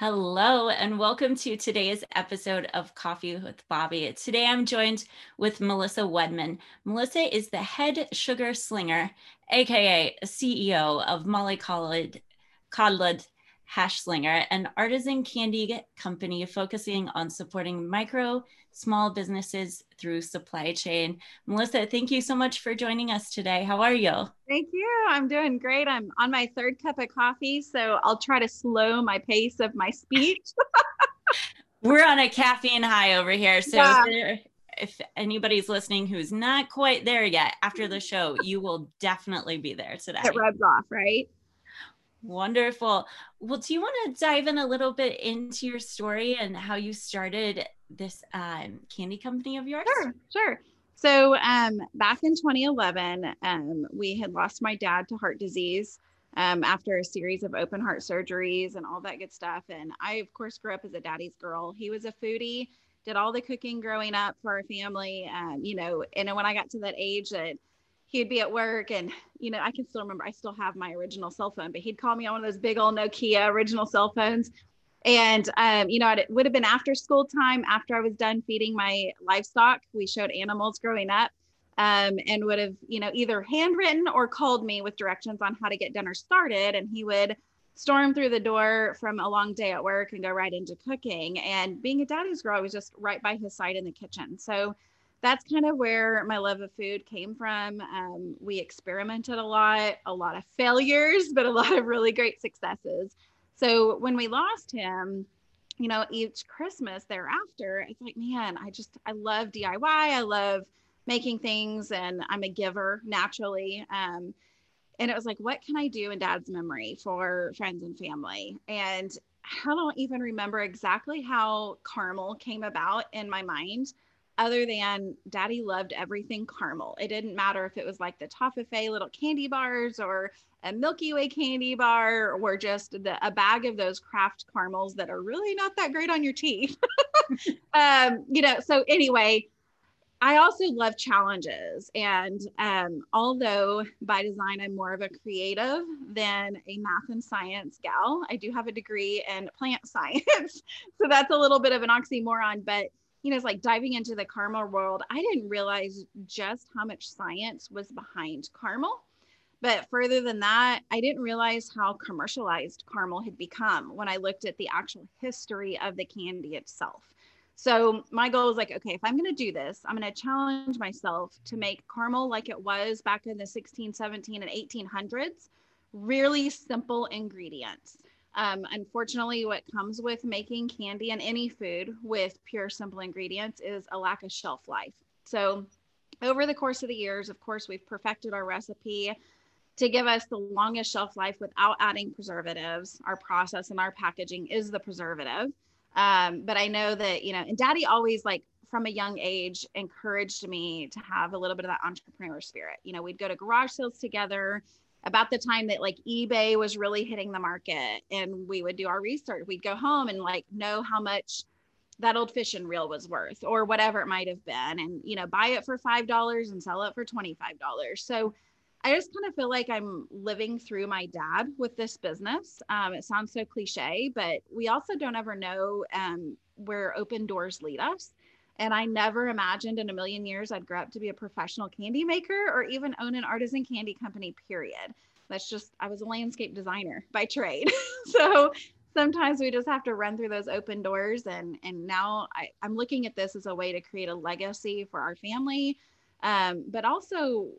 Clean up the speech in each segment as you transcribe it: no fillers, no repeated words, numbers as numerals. Hello, and welcome to today's episode of Coffee with Bobbi. Today, I'm joined with Melissa Wedman. Melissa is the head sugar slinger, aka CEO of Mollycoddled Hash Slinger, an artisan candy company focusing on supporting micro, small businesses through supply chain. Melissa, thank you so much for joining us today. How are you? Thank you. I'm doing great. I'm on my third cup of coffee, so I'll try to slow my pace of my speech. We're on a caffeine high over here. So yeah. If anybody's listening who's not quite there yet, after the show, you will definitely be there today. It rubs off, right? Wonderful. Well, do you want to dive in a little bit into your story and how you started this candy company of yours? Sure. So back in 2011, we had lost my dad to heart disease after a series of open heart surgeries and all that good stuff. And I, of course, grew up as a daddy's girl. He was a foodie, did all the cooking growing up for our family. And when I got to that age that he'd be at work and, I can still remember, I still have my original cell phone, but he'd call me on one of those big old Nokia original cell phones. And, it would have been after school time after I was done feeding my livestock. We showed animals growing up and would have, either handwritten or called me with directions on how to get dinner started. And he would storm through the door from a long day at work and go right into cooking. And being a daddy's girl, I was just right by his side in the kitchen. So that's kind of where my love of food came from. We experimented a lot of failures, but a lot of really great successes. So when we lost him, each Christmas thereafter, it's like, man, I love DIY. I love making things and I'm a giver naturally. And it was like, what can I do in Dad's memory for friends and family? And I don't even remember exactly how caramel came about in my mind, other than Daddy loved everything caramel. It didn't matter if it was like the Toffee little candy bars or a Milky Way candy bar or just a bag of those Kraft caramels that are really not that great on your teeth. So anyway, I also love challenges. And although by design, I'm more of a creative than a math and science gal, I do have a degree in plant science. So that's a little bit of an oxymoron, but it's like diving into the caramel world, I didn't realize just how much science was behind caramel. But further than that, I didn't realize how commercialized caramel had become when I looked at the actual history of the candy itself. So my goal was like, okay, if I'm going to do this, I'm going to challenge myself to make caramel like it was back in the 16, 17, and 1800s, really simple ingredients. Unfortunately, what comes with making candy and any food with pure simple ingredients is a lack of shelf life. So over the course of the years, of course, we've perfected our recipe to give us the longest shelf life without adding preservatives. Our process and our packaging is the preservative. But I know that, and Daddy always like from a young age encouraged me to have a little bit of that entrepreneur spirit. We'd go to garage sales together about the time that like eBay was really hitting the market, and we would do our research. We'd go home and like know how much that old fishing reel was worth or whatever it might've been. And, buy it for $5 and sell it for $25. So I just kind of feel like I'm living through my dad with this business. It sounds so cliche, but we also don't ever know where open doors lead us. And I never imagined in a million years I'd grow up to be a professional candy maker or even own an artisan candy company, period. I was a landscape designer by trade. So sometimes we just have to run through those open doors. And now I'm looking at this as a way to create a legacy for our family. But also,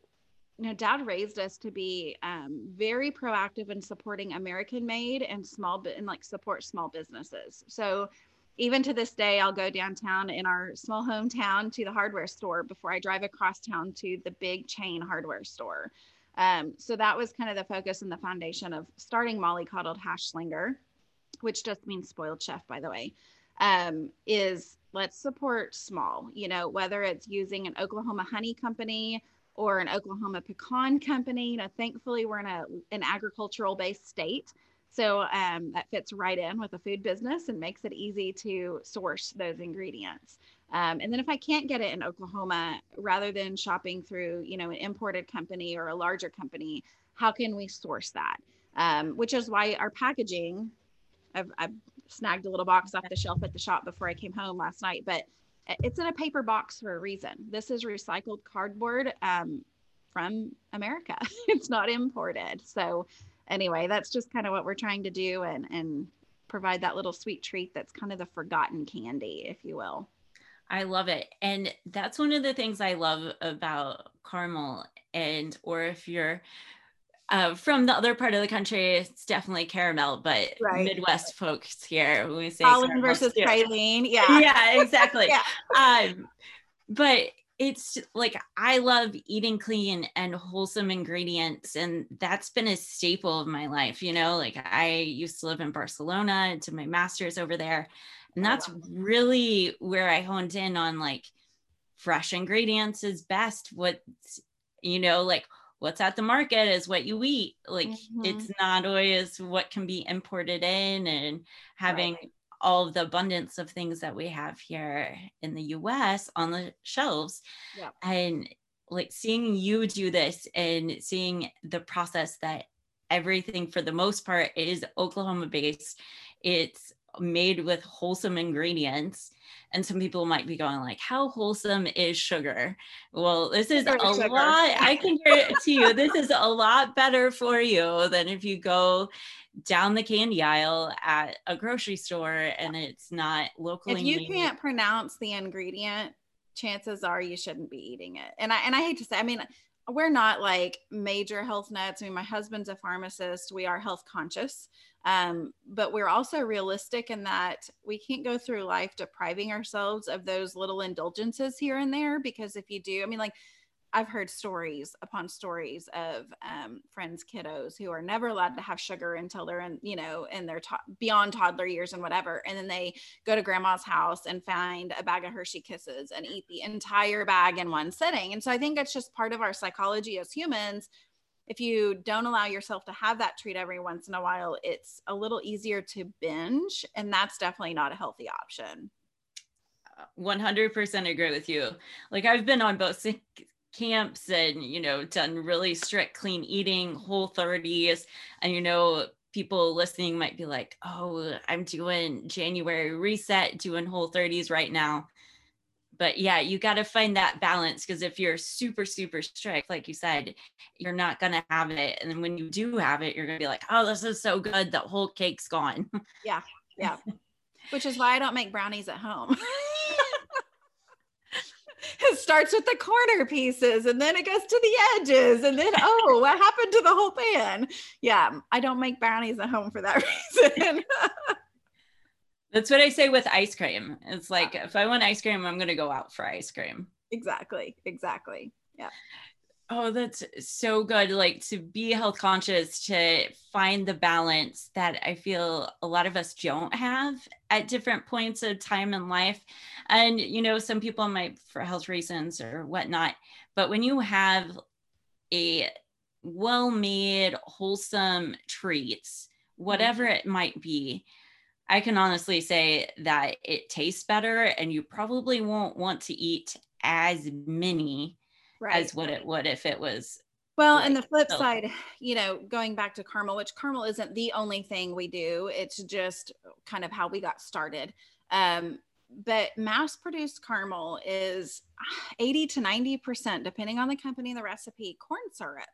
Dad raised us to be very proactive in supporting American made and support small businesses. So even to this day, I'll go downtown in our small hometown to the hardware store before I drive across town to the big chain hardware store. So that was kind of the focus and the foundation of starting Mollycoddled Hash Slinger, which just means spoiled chef, by the way, is let's support small, whether it's using an Oklahoma honey company or an Oklahoma pecan company. Thankfully, we're in an agricultural-based state. So that fits right in with the food business and makes it easy to source those ingredients. And then if I can't get it in Oklahoma, rather than shopping through, an imported company or a larger company, how can we source that? Which is why our packaging, I've snagged a little box off the shelf at the shop before I came home last night, but it's in a paper box for a reason. This is recycled cardboard from America. It's not imported. So anyway, that's just kind of what we're trying to do and provide that little sweet treat that's kind of the forgotten candy, if you will. I love it. And that's one of the things I love about caramel, and or if you're from the other part of the country, it's definitely caramel, but right. Midwest folks here, when we say Holland versus praline, yeah. Yeah, exactly. Yeah. But it's like, I love eating clean and wholesome ingredients. And that's been a staple of my life. You know, like I used to live in Barcelona and did my master's over there. And that's really where I honed in on like fresh ingredients is best. What's, you know, like what's at the market is what you eat. Like it's not always what can be imported in, and having all of the abundance of things that we have here in the US on the shelves. Yeah. And like seeing you do this and seeing the process that everything for the most part is Oklahoma based. It's made with wholesome ingredients. And some people might be going like, how wholesome is sugar? Well, this is a sugar. Lot. I can guarantee you, this is a lot better for you than if you go down the candy aisle at a grocery store and it's not locally. If you can't pronounce the ingredient, chances are you shouldn't be eating it. And I hate to say, I mean, we're not like major health nuts. I mean, my husband's a pharmacist. We are health conscious, but we're also realistic in that we can't go through life depriving ourselves of those little indulgences here and there, because if you do, I mean, like I've heard stories upon stories of friends, kiddos who are never allowed to have sugar until they're in, you know, and they're beyond toddler years and whatever. And then they go to grandma's house and find a bag of Hershey Kisses and eat the entire bag in one sitting. And so I think it's just part of our psychology as humans. If you don't allow yourself to have that treat every once in a while, it's a little easier to binge. And that's definitely not a healthy option. 100% agree with you. Like I've been on both camps and, you know, done really strict clean eating, Whole30s. And, you know, people listening might be like, oh, I'm doing January reset, doing Whole30s right now. But yeah, you got to find that balance, because if you're super, super strict, like you said, you're not going to have it. And then when you do have it, you're going to be like, oh, this is so good. The whole cake's gone. Yeah. Yeah. Which is why I don't make brownies at home. It starts with the corner pieces and then it goes to the edges and then, oh, what happened to the whole pan? Yeah, I don't make brownies at home for that reason. That's what I say with ice cream. It's like, if I want ice cream, I'm going to go out for ice cream. Exactly. Exactly. Yeah. Oh, that's so good. Like to be health conscious, to find the balance that I feel a lot of us don't have at different points of time in life. And, you know, some people might for health reasons or whatnot, but when you have a well-made, wholesome treats, whatever it might be, I can honestly say that it tastes better and you probably won't want to eat as many as what it would if it was. Well, like, and the flip side, you know, going back to caramel, which caramel isn't the only thing we do. It's just kind of how we got started. But mass-produced caramel is 80 to 90%, depending on the company and the recipe, corn syrup.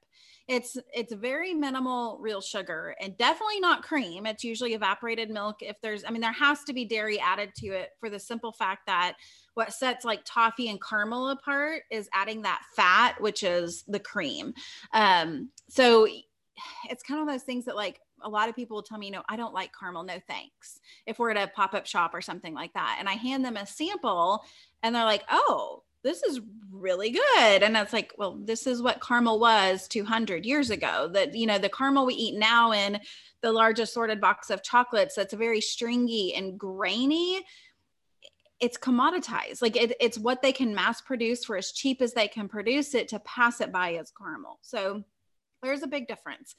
It's very minimal real sugar and definitely not cream. It's usually evaporated milk. If there's, I mean, there has to be dairy added to it for the simple fact that what sets like toffee and caramel apart is adding that fat, which is the cream. So it's kind of those things that like, a lot of people will tell me, no, I don't like caramel. No, thanks. If we're at a pop-up shop or something like that. And I hand them a sample and they're like, oh, this is really good. And that's like, well, this is what caramel was 200 years ago. That, you know, the caramel we eat now in the large assorted box of chocolates, that's very stringy and grainy. It's commoditized. Like it's what they can mass produce for as cheap as they can produce it to pass it by as caramel. So there's a big difference.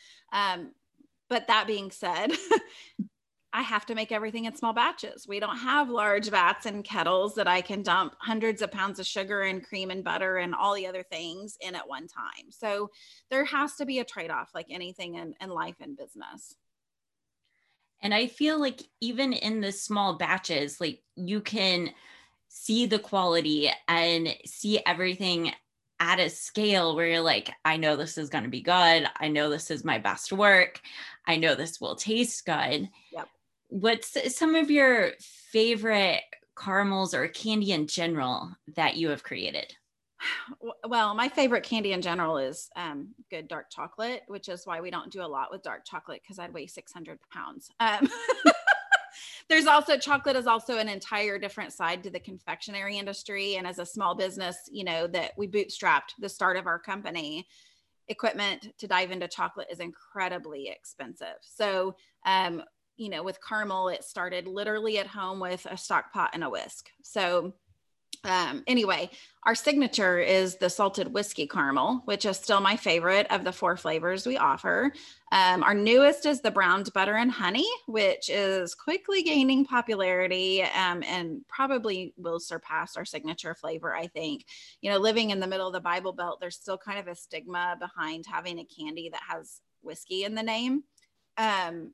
But that being said, I have to make everything in small batches. We don't have large vats and kettles that I can dump hundreds of pounds of sugar and cream and butter and all the other things in at one time. So there has to be a trade-off, like anything in life and business. And I feel like even in the small batches, like you can see the quality and see everything at a scale where you're like, I know this is going to be good. I know this is my best work. I know this will taste good. Yep. What's some of your favorite caramels or candy in general that you have created? Well, my favorite candy in general is good dark chocolate, which is why we don't do a lot with dark chocolate because I'd weigh 600 pounds. There's also chocolate is also an entire different side to the confectionery industry. And as a small business, you know, that we bootstrapped the start of our company, equipment to dive into chocolate is incredibly expensive. So, you know, with caramel, it started literally at home with a stock pot and a whisk. So anyway, our signature is the salted whiskey caramel, which is still my favorite of the four flavors we offer. Our newest is the browned butter and honey, which is quickly gaining popularity and probably will surpass our signature flavor, I think. You know, living in the middle of the Bible Belt, there's still kind of a stigma behind having a candy that has whiskey in the name.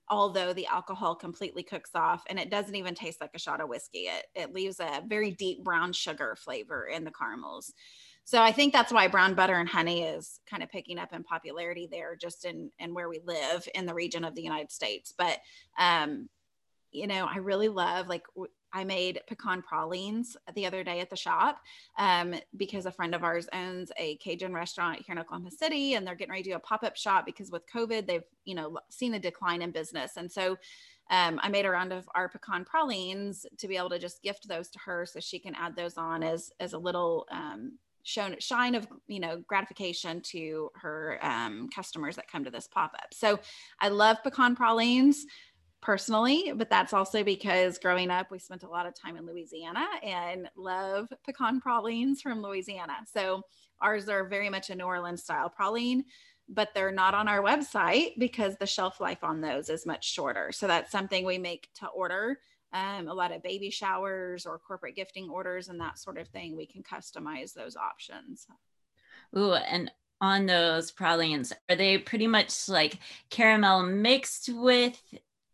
Although the alcohol completely cooks off and it doesn't even taste like a shot of whiskey. It leaves a very deep brown sugar flavor in the caramels. So I think that's why brown butter and honey is kind of picking up in popularity there just in where we live in the region of the United States. But, you know, I really love, like I made pecan pralines the other day at the shop because a friend of ours owns a Cajun restaurant here in Oklahoma City and they're getting ready to do a pop-up shop because with COVID, they've, you know, seen a decline in business. And so I made a round of our pecan pralines to be able to just gift those to her so she can add those on as a little shine of, you know, gratification to her customers that come to this pop-up. So I love pecan pralines personally, but that's also because growing up, we spent a lot of time in Louisiana and love pecan pralines from Louisiana. So ours are very much a New Orleans style praline, but they're not on our website because the shelf life on those is much shorter. So that's something we make to order. A lot of baby showers or corporate gifting orders and that sort of thing. We can customize those options. Ooh, and on those pralines, are they pretty much like caramel mixed with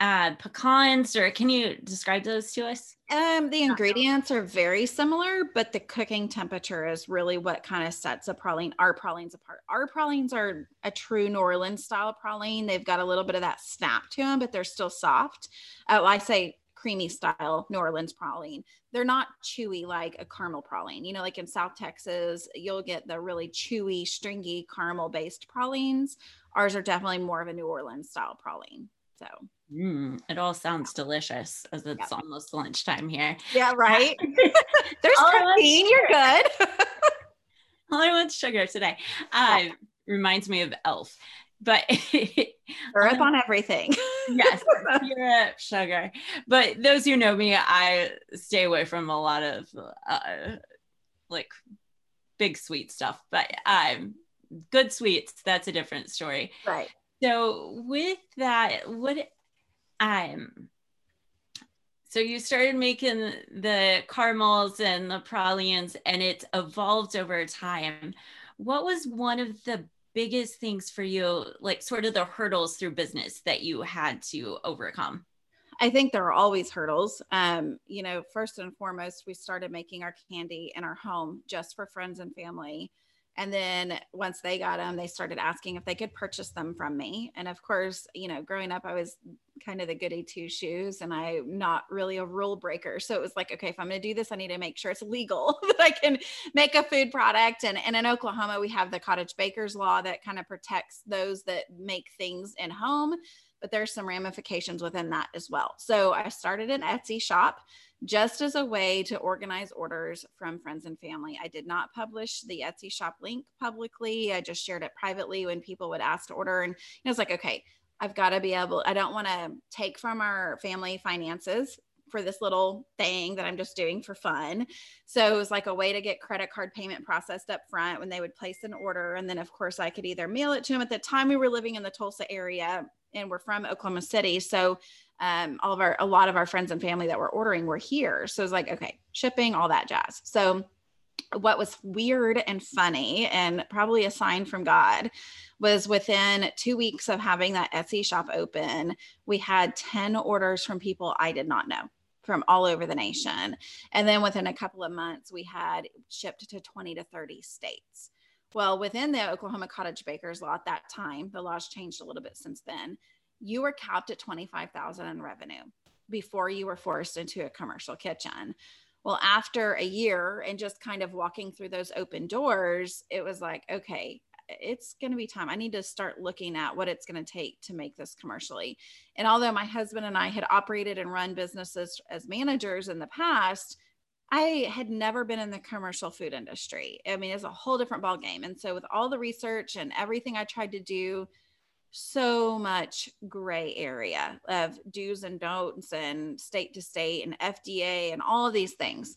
pecans, or can you describe those to us? The ingredients are very similar, but the cooking temperature is really what kind of sets a praline, our pralines apart. Our pralines are a true New Orleans style praline. They've got a little bit of that snap to them, but they're still soft. I say creamy style New Orleans praline. They're not chewy like a caramel praline. You know, like in South Texas, you'll get the really chewy, stringy caramel based pralines. Ours are definitely more of a New Orleans style praline. So it all sounds delicious as it's almost lunchtime here. Yeah, right. There's protein. You're good. All I want sugar today. Reminds me of Elf, but syrup on everything. Yes, syrup, sugar. But those who know me, I stay away from a lot of like big sweet stuff. But good sweets—that's a different story. Right. So with that, so you started making the caramels and the pralines and it's evolved over time. What was one of the biggest things for you, like sort of the hurdles through business that you had to overcome? I think there are always hurdles. You know, first and foremost, we started making our candy in our home just for friends and family. And then once they got them, they started asking if they could purchase them from me. And of course, you know, growing up, I was kind of the goody two shoes and I'm not really a rule breaker. So it was like, okay, if I'm going to do this, I need to make sure it's legal that I can make a food product. And in Oklahoma, we have the cottage baker's law that kind of protects those that make things in home, but there's some ramifications within that as well. So I started an Etsy shop just as a way to organize orders from friends and family. I did not publish the Etsy shop link publicly. I just shared it privately when people would ask to order. And I was like, okay, I've got to be able, I don't want to take from our family finances for this little thing that I'm just doing for fun. So it was like a way to get credit card payment processed up front when they would place an order. And then of course I could either mail it to them. At the time we were living in the Tulsa area and we're from Oklahoma City. So a lot of our friends and family that were ordering were here. So it was like, okay, shipping, all that jazz. So what was weird and funny and probably a sign from God was within 2 weeks of having that Etsy shop open, we had 10 orders from people I did not know from all over the nation. And then within a couple of months, we had shipped to 20 to 30 states. Well, within the Oklahoma Cottage Bakers law at that time, the law's changed a little bit since then, you were capped at $25,000 in revenue before you were forced into a commercial kitchen. Well, after a year and just kind of walking through those open doors, it was like, okay, it's going to be time. I need to start looking at what it's going to take to make this commercially. And although my husband and I had operated and run businesses as managers in the past, I had never been in the commercial food industry. I mean, it's a whole different ballgame. And so with all the research and everything I tried to do, so much gray area of do's and don'ts and state to state and FDA and all of these things.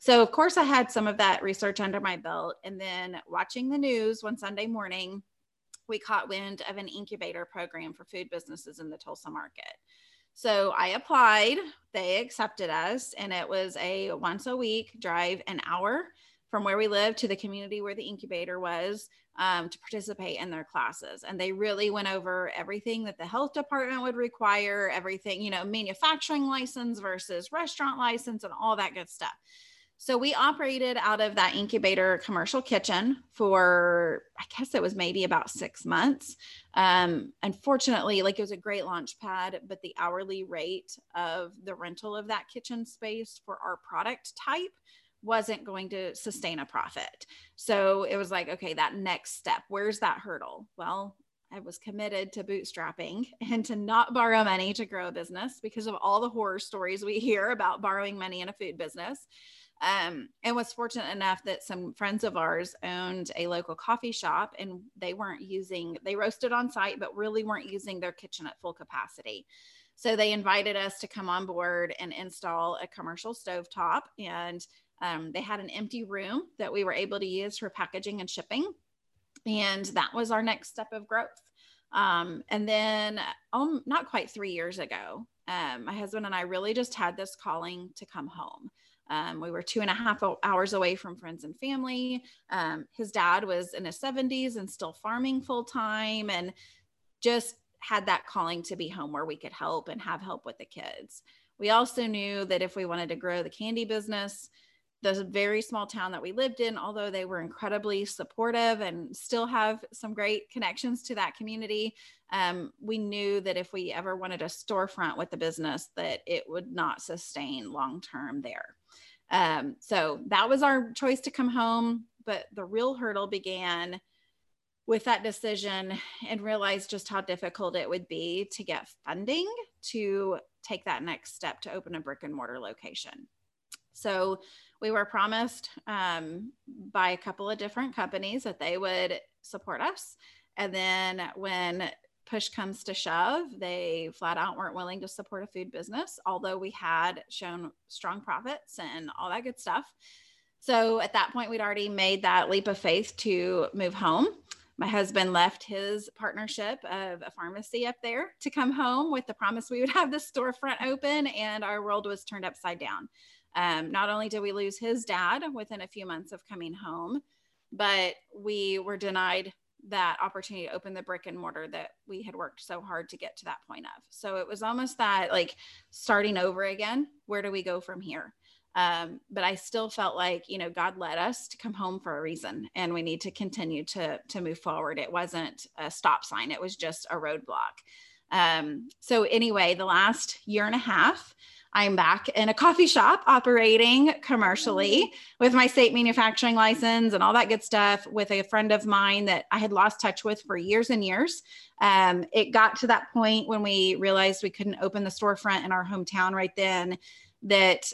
So of course I had some of that research under my belt, and then watching the news one Sunday morning, we caught wind of an incubator program for food businesses in the Tulsa market. So I applied, they accepted us, and it was a once a week drive, an hour from where we lived to the community where the incubator was, to participate in their classes. And they really went over everything that the health department would require, everything, you know, manufacturing license versus restaurant license and all that good stuff. So we operated out of that incubator commercial kitchen for, I guess it was maybe about 6 months. Unfortunately, like, it was a great launch pad, but the hourly rate of the rental of that kitchen space for our product type wasn't going to sustain a profit. So it was like, okay, that next step, where's that hurdle? Well, I was committed to bootstrapping and to not borrow money to grow a business because of all the horror stories we hear about borrowing money in a food business. And was fortunate enough that some friends of ours owned a local coffee shop, and they roasted on site, but really weren't using their kitchen at full capacity. So they invited us to come on board and install a commercial stovetop. And they had an empty room that we were able to use for packaging and shipping. And that was our next step of growth. And then not quite 3 years ago, my husband and I really just had this calling to come home. We were 2.5 hours away from friends and family. His dad was in his 70s and still farming full time, and just had that calling to be home where we could help and have help with the kids. We also knew that if we wanted to grow the candy business, the very small town that we lived in, although they were incredibly supportive and still have some great connections to that community, we knew that if we ever wanted a storefront with the business, that it would not sustain long-term there. So that was our choice to come home. But the real hurdle began with that decision, and realized just how difficult it would be to get funding to take that next step to open a brick and mortar location. So we were promised by a couple of different companies that they would support us. And then when push comes to shove, they flat out weren't willing to support a food business, although we had shown strong profits and all that good stuff. So at that point, we'd already made that leap of faith to move home. My husband left his partnership of a pharmacy up there to come home with the promise we would have the storefront open, and our world was turned upside down. Not only did we lose his dad within a few months of coming home, but we were denied that opportunity to open the brick and mortar that we had worked so hard to get to that point of. So it was almost that, like, starting over again, where do we go from here? But I still felt like, you know, God led us to come home for a reason, and we need to continue to move forward. It wasn't a stop sign. It was just a roadblock. So anyway, the last 1.5 years, I'm back in a coffee shop operating commercially with my state manufacturing license and all that good stuff, with a friend of mine that I had lost touch with for years and years. It got to that point when we realized we couldn't open the storefront in our hometown right then, that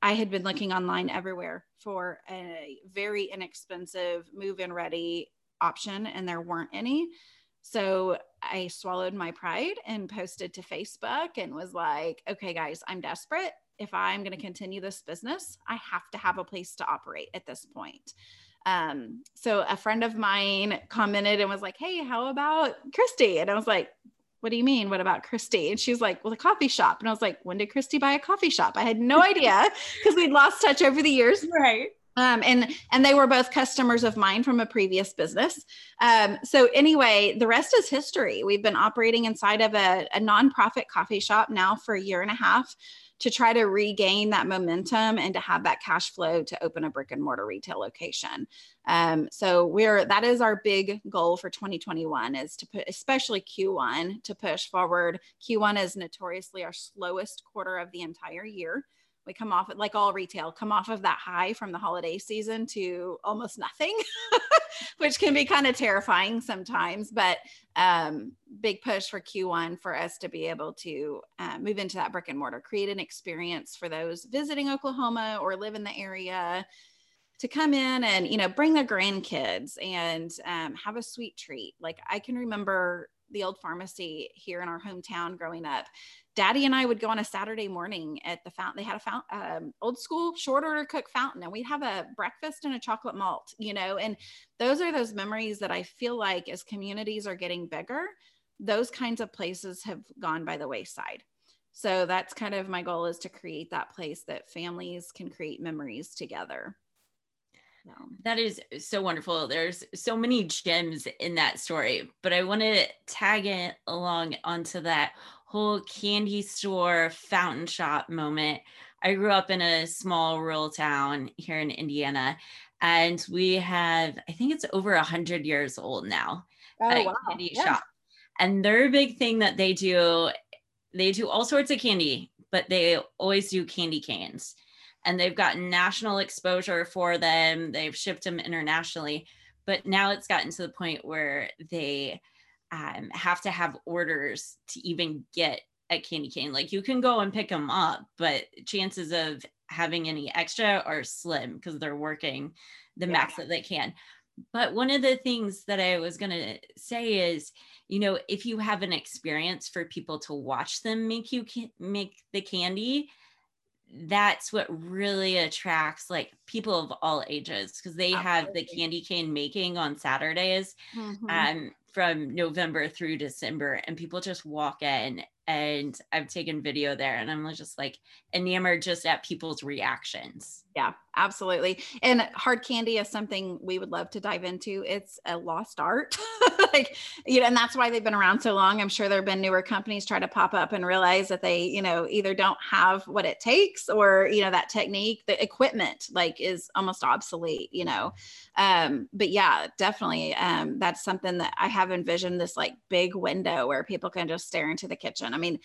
I had been looking online everywhere for a very inexpensive move-in ready option, and there weren't any. So I swallowed my pride and posted to Facebook and was like, okay, guys, I'm desperate. If I'm going to continue this business, I have to have a place to operate at this point. So a friend of mine commented and was like, hey, how about Christy? And I was like, what do you mean? What about Christy? And she was like, well, the coffee shop. And I was like, when did Christy buy a coffee shop? I had no idea, because we'd lost touch over the years. Right. And they were both customers of mine from a previous business. So anyway, the rest is history. We've been operating inside of a nonprofit coffee shop now for a year and a half to try to regain that momentum and to have that cash flow to open a brick and mortar retail location. So that is our big goal for 2021, is to put, especially Q1, to push forward. Q1 is notoriously our slowest quarter of the entire year. We come off, like all retail, come off of that high from the holiday season to almost nothing, which can be kind of terrifying sometimes, but big push for Q1 for us to be able to move into that brick and mortar, create an experience for those visiting Oklahoma or live in the area to come in and, you know, bring their grandkids and have a sweet treat. Like, I can remember the old pharmacy here in our hometown growing up. Daddy and I would go on a Saturday morning at the fountain. They had a old school short order cook fountain, and we'd have a breakfast and a chocolate malt, you know, and those are those memories that I feel like, as communities are getting bigger, those kinds of places have gone by the wayside. So that's kind of my goal, is to create that place that families can create memories together. So. That is so wonderful. There's so many gems in that story, but I want to tag it along onto that whole candy store, fountain shop moment. I grew up in a small rural town here in Indiana, and we have, I think it's over 100 years old now. Oh, wow. Candy shop. And their big thing that they do all sorts of candy, but they always do candy canes. And they've gotten national exposure for them. They've shipped them internationally, but now it's gotten to the point where they have to have orders to even get a candy cane. Like, you can go and pick them up, but chances of having any extra are slim because they're working the max that they can. But one of the things that I was going to say is, you know, if you have an experience for people to watch them make make the candy, that's what really attracts, like, people of all ages, because they have the candy cane making on Saturdays from November through December, and people just walk in, and I've taken video there, and I'm just like enamored just at people's reactions. Yeah, absolutely. And hard candy is something we would love to dive into. It's a lost art. Like, you know, and that's why they've been around so long. I'm sure there have been newer companies try to pop up and realize that they, you know, either don't have what it takes, or, you know, that technique, the equipment, like, is almost obsolete, you know? But yeah, definitely. That's something that I have envisioned, this like big window where people can just stare into the kitchen. I mean,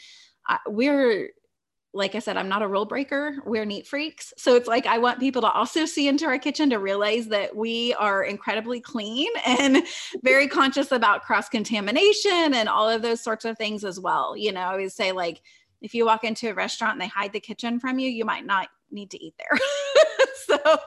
like I said, I'm not a rule breaker. We're neat freaks. So it's like, I want people to also see into our kitchen to realize that we are incredibly clean and very conscious about cross-contamination and all of those sorts of things as well. You know, I always say, like, if you walk into a restaurant and they hide the kitchen from you, you might not need to eat there. So,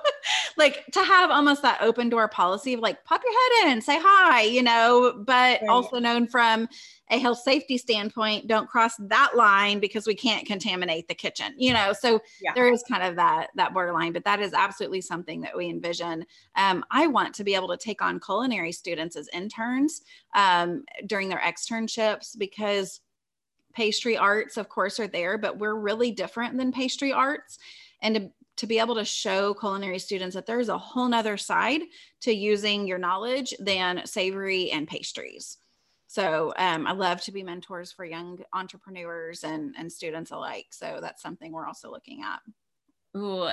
like, to have almost that open door policy of, like, pop your head in, say hi, you know, but also known from a health safety standpoint, don't cross that line because we can't contaminate the kitchen, you know? So there is kind of that borderline, but that is absolutely something that we envision. I want to be able to take on culinary students as interns during their externships, because pastry arts, of course, are there, but we're really different than pastry arts. And to be able to show culinary students that there's a whole nother side to using your knowledge than savory and pastries. So I love to be mentors for young entrepreneurs and students alike. So that's something we're also looking at. Ooh,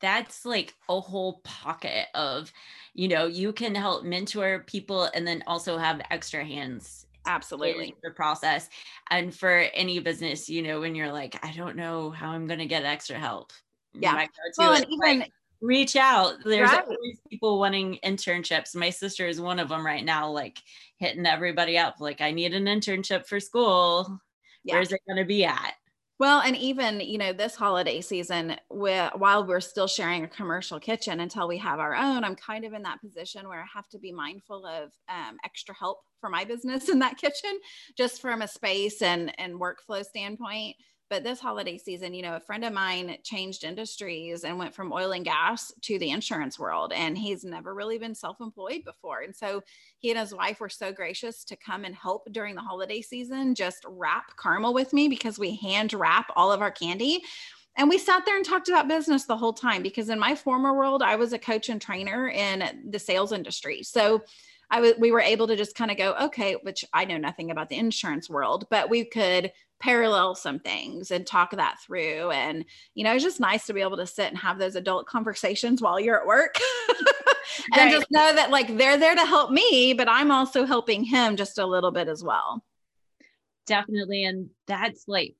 that's like a whole pocket of, you know, you can help mentor people and then also have extra hands. Absolutely. The process. And for any business, you know, when you're like, I don't know how I'm going to get extra help. Yeah. Well, and even reach out. There's always people wanting internships. My sister is one of them right now, like, hitting everybody up. Like, I need an internship for school. Yeah. Where's it going to be at? Well, and even, you know, this holiday season, while we're still sharing a commercial kitchen until we have our own, I'm kind of in that position where I have to be mindful of extra help for my business in that kitchen, just from a space and workflow standpoint. But this holiday season, you know, a friend of mine changed industries and went from oil and gas to the insurance world. And he's never really been self-employed before. And so he and his wife were so gracious to come and help during the holiday season, just wrap caramel with me, because we hand wrap all of our candy. And we sat there and talked about business the whole time, because in my former world, I was a coach and trainer in the sales industry. So we were able to just kind of go, okay, which I know nothing about the insurance world, but we could parallel some things and talk that through. And, you know, it's just nice to be able to sit and have those adult conversations while you're at work and just know that like, they're there to help me, but I'm also helping him just a little bit as well. Definitely. And that's like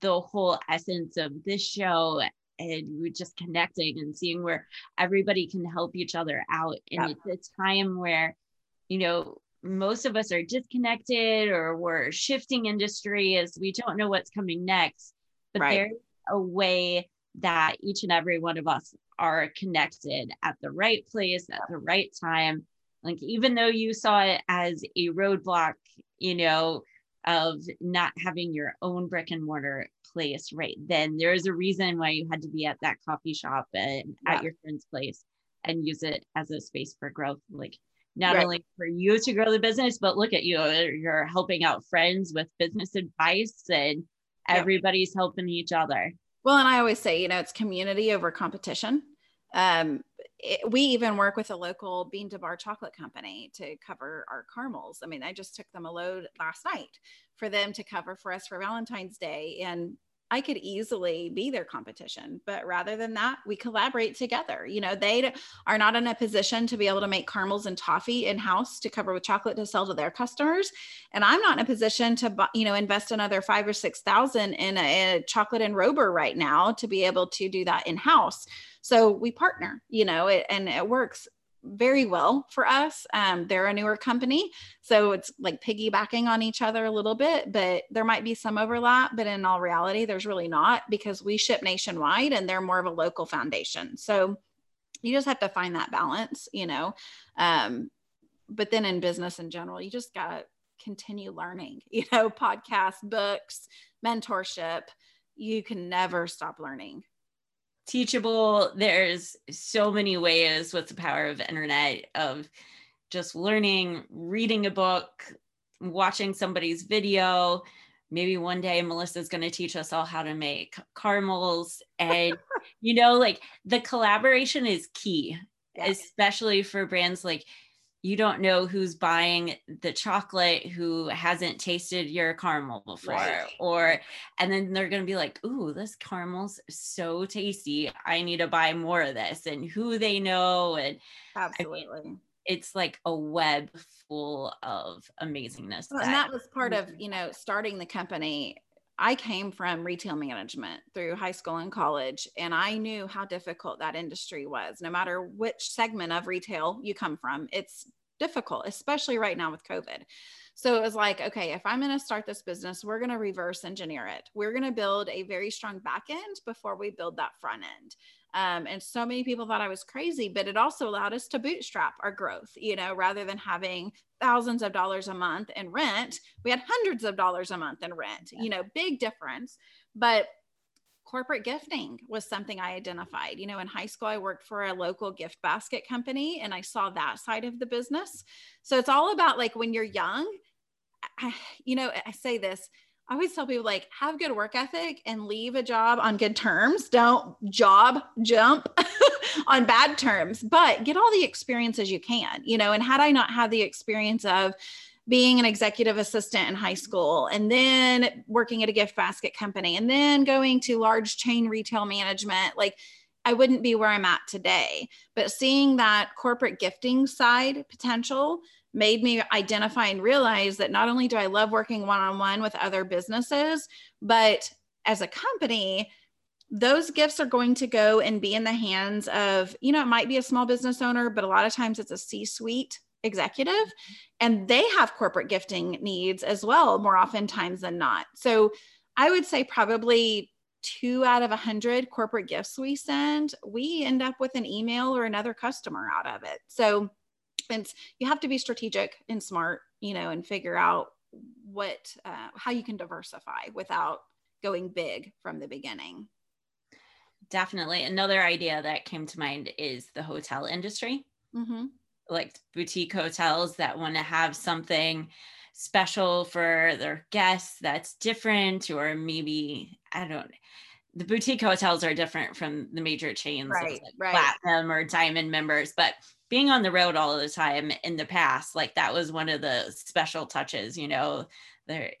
the whole essence of this show, and just connecting and seeing where everybody can help each other out. And it's a time where, you know, most of us are disconnected or we're shifting industry as we don't know what's coming next, but there's a way that each and every one of us are connected at the right place at the right time. Like, even though you saw it as a roadblock, you know, of not having your own brick and mortar place right then, there is a reason why you had to be at that coffee shop and at your friend's place and use it as a space for growth. Like, not only for you to grow the business, but look at you, you're helping out friends with business advice and everybody's helping each other. Well, and I always say, you know, it's community over competition. We even work with a local bean to bar chocolate company to cover our caramels. I mean, I just took them a load last night for them to cover for us for Valentine's Day. And I could easily be their competition, but rather than that, we collaborate together. You know, they are not in a position to be able to make caramels and toffee in-house to cover with chocolate to sell to their customers. And I'm not in a position to, you know, invest another $5,000 or $6,000 in a chocolate and enrober right now to be able to do that in-house. So we partner, you know, and it works very well for us. They're a newer company, so it's like piggybacking on each other a little bit, but there might be some overlap, but in all reality, there's really not, because we ship nationwide and they're more of a local foundation. So you just have to find that balance, you know? But then in business in general, you just gotta continue learning, you know, podcasts, books, mentorship. You can never stop learning. Teachable. There's so many ways with the power of internet, of just learning, reading a book, watching somebody's video. Maybe one day Melissa's going to teach us all how to make caramels. And, you know, like, the collaboration is key, especially for brands. Like, you don't know who's buying the chocolate, who hasn't tasted your caramel before, and then they're going to be like, ooh, this caramel's so tasty, I need to buy more of this, and who they know. And I mean, it's like a web full of amazingness. Well, and that was part of, you know, starting the company. I came from retail management through high school and college, and I knew how difficult that industry was. No matter which segment of retail you come from, it's difficult, especially right now with COVID. So it was like, okay, if I'm going to start this business, we're going to reverse engineer it. We're going to build a very strong back end before we build that front end. And so many people thought I was crazy, but it also allowed us to bootstrap our growth, you know, rather than having thousands of dollars a month in rent, we had hundreds of dollars a month in rent, you know, big difference. But corporate gifting was something I identified. You know, in high school, I worked for a local gift basket company and I saw that side of the business. So it's all about, like, when you're young, you know, I say this, I always tell people, like, have good work ethic and leave a job on good terms. Don't jump on bad terms, but get all the experiences you can, you know. And had I not had the experience of being an executive assistant in high school, and then working at a gift basket company, and then going to large chain retail management, like, I wouldn't be where I'm at today. But seeing that corporate gifting side potential made me identify and realize that not only do I love working one-on-one with other businesses, but as a company, those gifts are going to go and be in the hands of, you know, it might be a small business owner, but a lot of times it's a C-suite executive, and they have corporate gifting needs as well, more oftentimes than not. So I would say probably 2 out of 100 corporate gifts we send, we end up with an email or another customer out of it. So you have to be strategic and smart, you know, and figure out what, how you can diversify without going big from the beginning. Definitely. Another idea that came to mind is the hotel industry, like boutique hotels that want to have something special for their guests that's different, or maybe, I don't the boutique hotels are different from the major chains, right. Platinum or diamond members, but being on the road all the time in the past, like that was one of the special touches, you know, there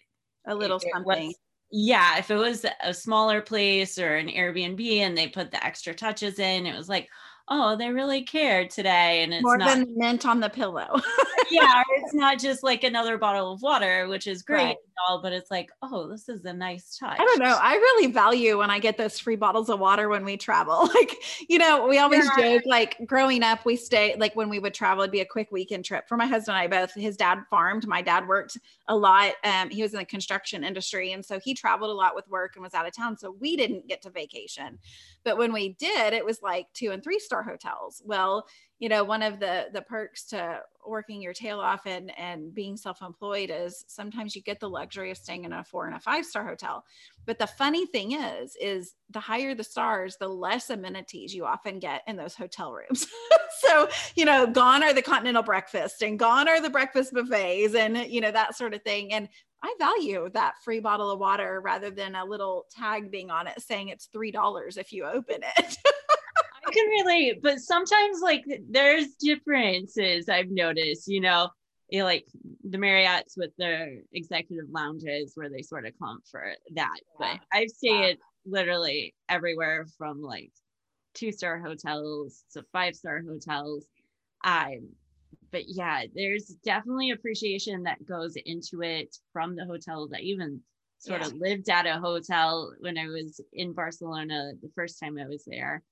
a little something. Yeah, if it was a smaller place or an Airbnb and they put the extra touches in, it was like, oh, they really cared today. And it's more not, than mint on the pillow. Yeah, it's not just like another bottle of water, which is great, right. And all, but it's like, oh, this is a nice touch. I don't know. I really value when I get those free bottles of water when we travel. Like, you know, we always joke, like growing up, we stay, like when we would travel, it'd be a quick weekend trip for my husband and I both. His dad farmed. My dad worked a lot. He was in the construction industry. And so he traveled a lot with work and was out of town. So we didn't get to vacation. But when we did, it was like 2 and 3-star hotels. Well, you know, one of the perks to working your tail off and being self-employed is sometimes you get the luxury of staying in a 4- and 5-star hotel. But the funny thing is the higher the stars, the less amenities you often get in those hotel rooms. So, you know, gone are the continental breakfast and gone are the breakfast buffets and, you know, that sort of thing. And I value that free bottle of water rather than a little tag being on it saying it's $3 if you open it. I can relate, but sometimes like there's differences I've noticed, you know, like the Marriott's with their executive lounges where they sort of come for that. Yeah. But I've seen it literally everywhere from like 2-star hotels to 5-star hotels. But yeah, there's definitely appreciation that goes into it from the hotels. I even sort of lived at a hotel when I was in Barcelona the first time I was there.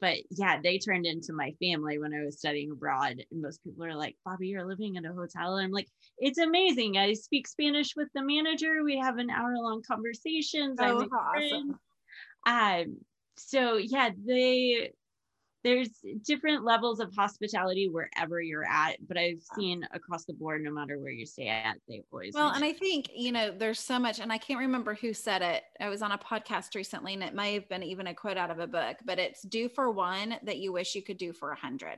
But yeah, they turned into my family when I was studying abroad. And most people are like, Bobbi, you're living in a hotel. And I'm like, it's amazing. I speak Spanish with the manager. We have an hour-long conversations. Oh, I'm awesome. So yeah, there's different levels of hospitality wherever you're at, but I've seen across the board, no matter where you stay at, they always. Well, and I think, you know, there's so much, and I can't remember who said it. I was on a podcast recently and it may have been even a quote out of a book, but it's do for one that you wish you could do for 100.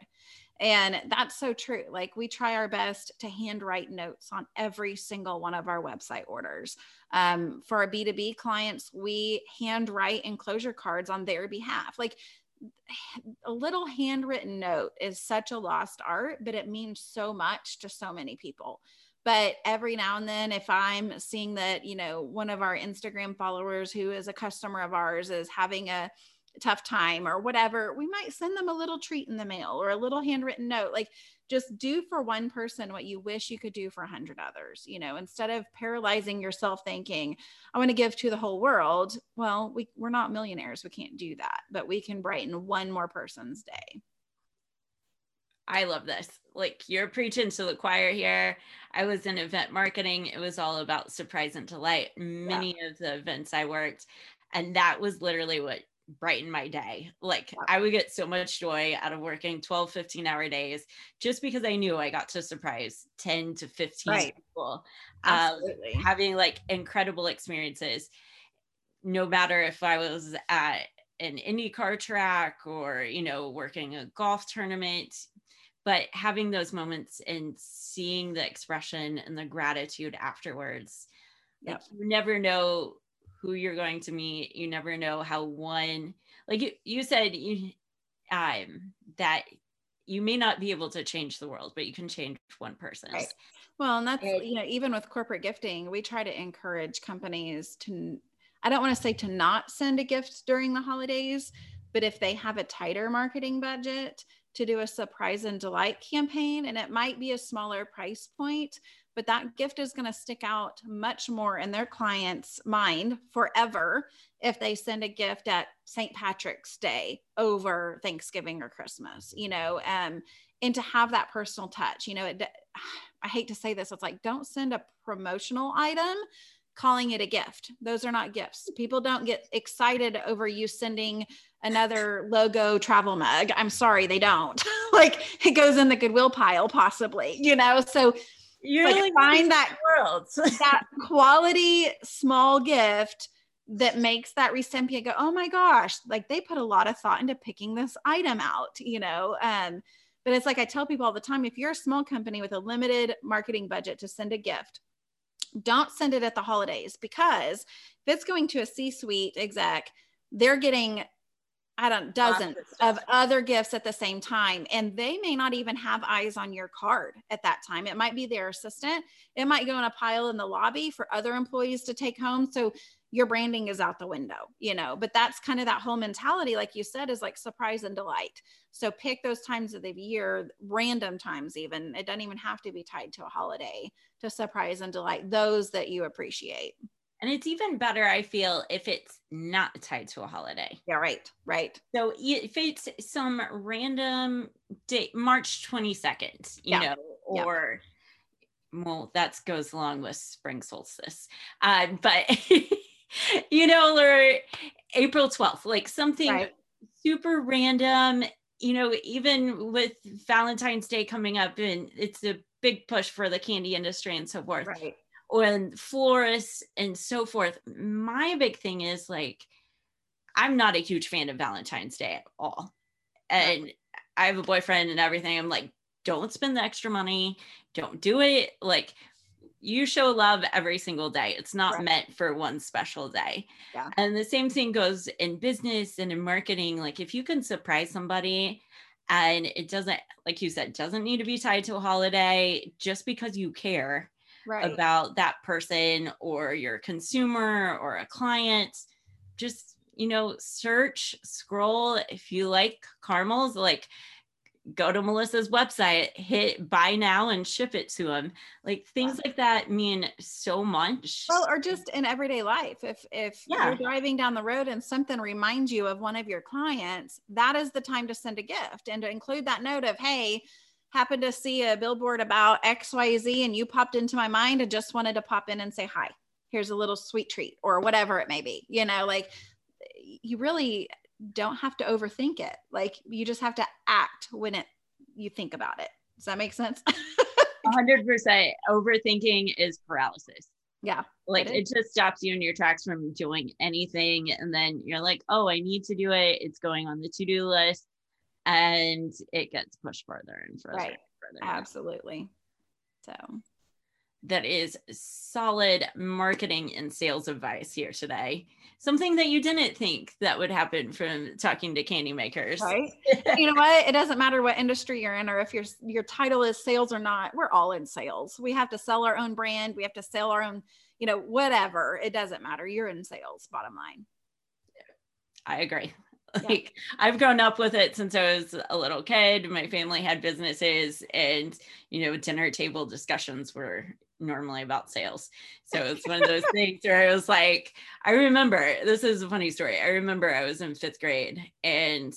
And that's so true. Like we try our best to handwrite notes on every single one of our website orders. For our B2B clients, we handwrite enclosure cards on their behalf. Like, a little handwritten note is such a lost art, but it means so much to so many people. But every now and then, if I'm seeing that, you know, one of our Instagram followers who is a customer of ours is having a tough time or whatever, we might send them a little treat in the mail or a little handwritten note. Like just do for one person what you wish you could do for 100 others, you know, instead of paralyzing yourself thinking, I want to give to the whole world. Well, we're not millionaires. We can't do that, but we can brighten one more person's day. I love this. Like you're preaching to the choir here. I was in event marketing. It was all about surprise and delight. Many of the events I worked, and that was literally what brighten my day. Like I would get so much joy out of working 12-15-hour days just because I knew I got to surprise 10 to 15 people. Having like incredible experiences, no matter if I was at an IndyCar track or, you know, working a golf tournament, but having those moments and seeing the expression and the gratitude afterwards, like you never know who you're going to meet. You never know how one, like you said, that you may not be able to change the world, but you can change one person. Right. Well, and that's, you know, even with corporate gifting, we try to encourage companies to, I don't want to say to not send a gift during the holidays, but if they have a tighter marketing budget, to do a surprise and delight campaign. And it might be a smaller price point, but that gift is going to stick out much more in their client's mind forever if they send a gift at St. Patrick's Day over Thanksgiving or Christmas, you know, and to have that personal touch, you know, I hate to say this. It's like, don't send a promotional item calling it a gift. Those are not gifts. People don't get excited over you sending another logo travel mug. I'm sorry, they don't. Like it goes in the Goodwill pile possibly, you know? So you like really find that world, that quality small gift that makes that recipient go, oh my gosh, like they put a lot of thought into picking this item out, you know? But it's like, I tell people all the time, if you're a small company with a limited marketing budget to send a gift, Don't send it at the holidays, because if it's going to a C-suite exec, they're getting, dozens of other gifts at the same time. And they may not even have eyes on your card at that time. It might be their assistant. It might go in a pile in the lobby for other employees to take home. So your branding is out the window, you know, but that's kind of that whole mentality, like you said, is like surprise and delight. So pick those times of the year, random times even. It doesn't even have to be tied to a holiday, to surprise and delight those that you appreciate. And it's even better, I feel, if it's not tied to a holiday. Yeah, right, right. So if it's some random date, March 22nd, you know, or... Well, that goes along with spring solstice, but you know, or April 12th, like something super random, you know, even with Valentine's Day coming up, and it's a big push for the candy industry and so forth, or florists and so forth. My big thing is like, I'm not a huge fan of Valentine's Day at all. And I have a boyfriend and everything. I'm like, don't spend the extra money. Don't do it. Like, you show love every single day. It's not meant for one special day. Yeah. And the same thing goes in business and in marketing. Like, if you can surprise somebody, and it doesn't, like you said, doesn't need to be tied to a holiday, just because you care about that person or your consumer or a client, just, you know, search, scroll. If you like caramels, like, go to Melissa's website, hit buy now and ship it to them. Like, things like that mean so much. Well, or just in everyday life. If you're driving down the road and something reminds you of one of your clients, that is the time to send a gift and to include that note of, hey, happened to see a billboard about XYZ and you popped into my mind and just wanted to pop in and say hi. Here's a little sweet treat or whatever it may be. You know, like, you really don't have to overthink it. Like, you just have to act when you think about it. Does that make sense? 100%. Overthinking is paralysis. Yeah. Like, it just stops you in your tracks from doing anything. And then you're like, oh, I need to do it. It's going on the to-do list, and it gets pushed further and further. Right. And further. Absolutely. So that is solid marketing and sales advice here today. Something that you didn't think that would happen from talking to candy makers. Right? You know what? It doesn't matter what industry you're in, or if your title is sales or not, we're all in sales. We have to sell our own brand. We have to sell our own, you know, whatever. It doesn't matter. You're in sales, bottom line. I agree. Like, I've grown up with it since I was a little kid. My family had businesses, and, you know, dinner table discussions were normally about sales. So it's one of those things where I was like, I remember, this is a funny story. I remember I was in 5th grade, and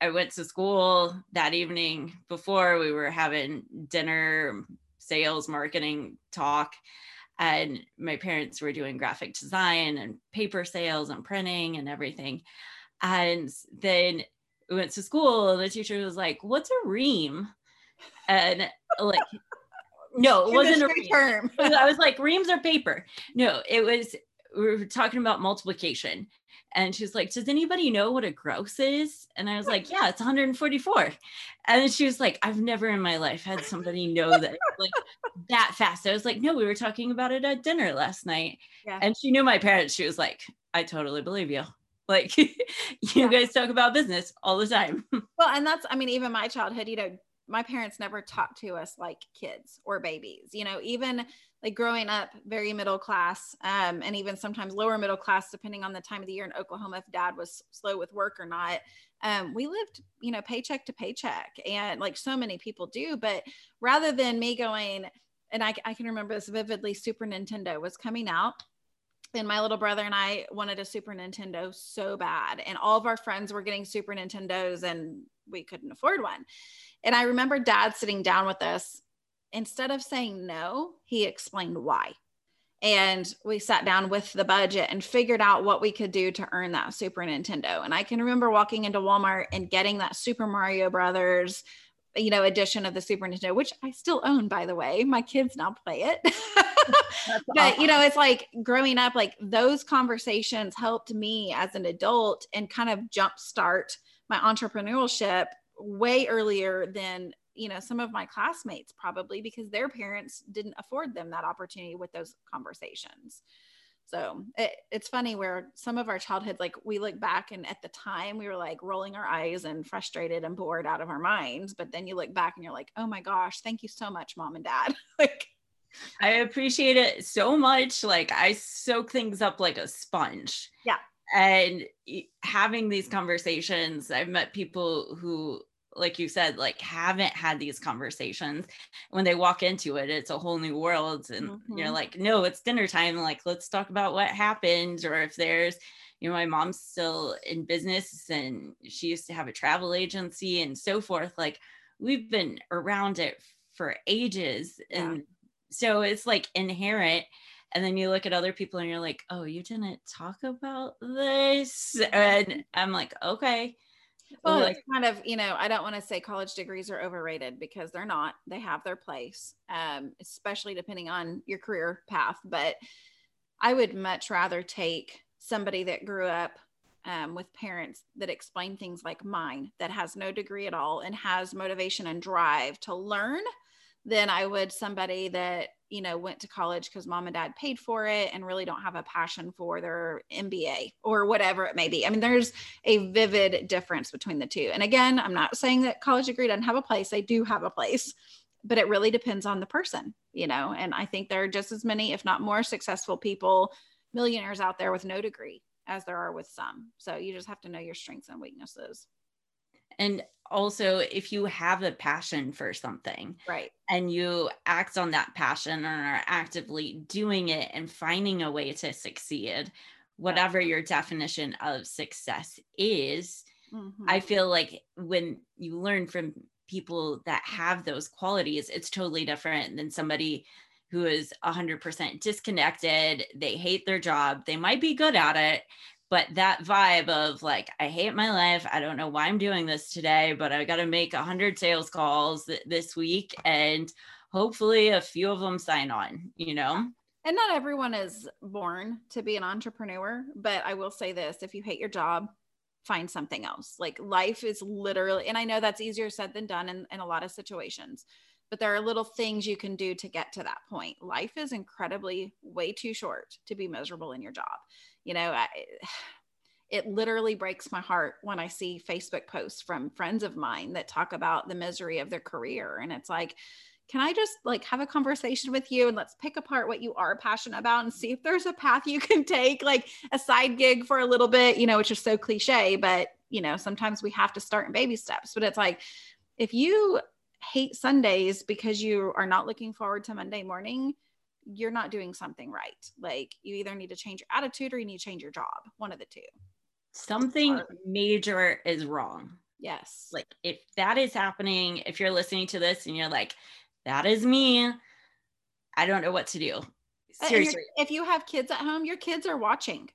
I went to school that evening before. We were having dinner, sales, marketing talk. And my parents were doing graphic design and paper sales and printing and everything. And then we went to school, and the teacher was like, what's a ream? And like, no, it wasn't a ream. Term. I was like, reams are paper. No, it was, we were talking about multiplication. And she was like, does anybody know what a gross is? And I was like, yeah, it's 144. And she was like, I've never in my life had somebody know that like that fast. I was like, no, we were talking about it at dinner last night. Yeah. And she knew my parents. She was like, I totally believe you. Like, you guys talk about business all the time. Well, and that's, I mean, even my childhood, you know, my parents never talked to us like kids or babies, you know, even like growing up very middle class, and even sometimes lower middle class, depending on the time of the year in Oklahoma, if dad was slow with work or not. We lived, you know, paycheck to paycheck, and like so many people do, but rather than me going, and I can remember this vividly, Super Nintendo was coming out. And my little brother and I wanted a Super Nintendo so bad. And all of our friends were getting Super Nintendos, and we couldn't afford one. And I remember dad sitting down with us. Instead of saying no, he explained why. And we sat down with the budget and figured out what we could do to earn that Super Nintendo. And I can remember walking into Walmart and getting that Super Mario Brothers, you know, edition of the Super Nintendo, which I still own, by the way. My kids now play it. But, you know, it's like growing up, like those conversations helped me as an adult and kind of jumpstart my entrepreneurship way earlier than you know, some of my classmates probably, because their parents didn't afford them that opportunity with those conversations. So it's funny where some of our childhood, like we look back and at the time we were like rolling our eyes and frustrated and bored out of our minds. But then you look back and you're like, oh my gosh, thank you so much, mom and dad. Like, I appreciate it so much. Like I soak things up like a sponge. Yeah. And having these conversations, I've met people who, like you said, like haven't had these conversations. When they walk into it, it's a whole new world. And you're like, no, it's dinner time. Like, let's talk about what happened. Or if there's, you know, my mom's still in business and she used to have a travel agency and so forth. Like we've been around it for ages. Yeah. And so it's like inherent. And then you look at other people and you're like, oh, you didn't talk about this. And I'm like, okay. Well, like, it's kind of, you know, I don't want to say college degrees are overrated because they're not, they have their place, especially depending on your career path. But I would much rather take somebody that grew up with parents that explain things like mine, that has no degree at all and has motivation and drive to learn, than I would somebody that, you know, went to college because mom and dad paid for it and really don't have a passion for their MBA or whatever it may be. I mean, there's a vivid difference between the two. And again, I'm not saying that college degree doesn't have a place. They do have a place, but it really depends on the person, you know, and I think there are just as many, if not more successful people, millionaires out there with no degree as there are with some. So you just have to know your strengths and weaknesses. And also if you have a passion for something, right, and you act on that passion and are actively doing it and finding a way to succeed, whatever your definition of success is, I feel like when you learn from people that have those qualities, it's totally different than somebody who is 100% disconnected. They hate their job. They might be good at it, but that vibe of like, I hate my life. I don't know why I'm doing this today, but I got to make 100 sales calls this week. And hopefully a few of them sign on, you know? And not everyone is born to be an entrepreneur, but I will say this, if you hate your job, find something else. Like life is literally, and I know that's easier said than done in a lot of situations, but there are little things you can do to get to that point. Life is incredibly way too short to be miserable in your job. You know, it literally breaks my heart when I see Facebook posts from friends of mine that talk about the misery of their career. And it's like, can I just like have a conversation with you and let's pick apart what you are passionate about and see if there's a path you can take, like a side gig for a little bit, you know, which is so cliche, but you know, sometimes we have to start in baby steps. But it's like, if you hate Sundays because you are not looking forward to Monday morning, you're not doing something right. Like you either need to change your attitude or you need to change your job. One of the two. Something major is wrong. Yes. Like if that is happening, if you're listening to this and you're like, that is me, I don't know what to do. Seriously. If you have kids at home, your kids are watching.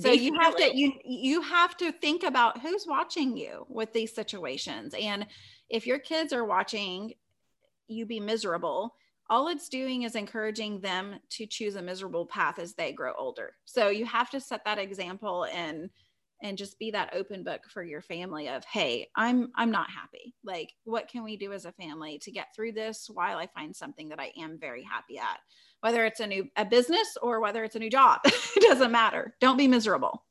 So you have to, you have to think about who's watching you with these situations. And if your kids are watching you be miserable, all it's doing is encouraging them to choose a miserable path as they grow older. So you have to set that example and just be that open book for your family of, hey, I'm not happy. Like, what can we do as a family to get through this while I find something that I am very happy at, whether it's a business or whether it's a new job, it doesn't matter. Don't be miserable.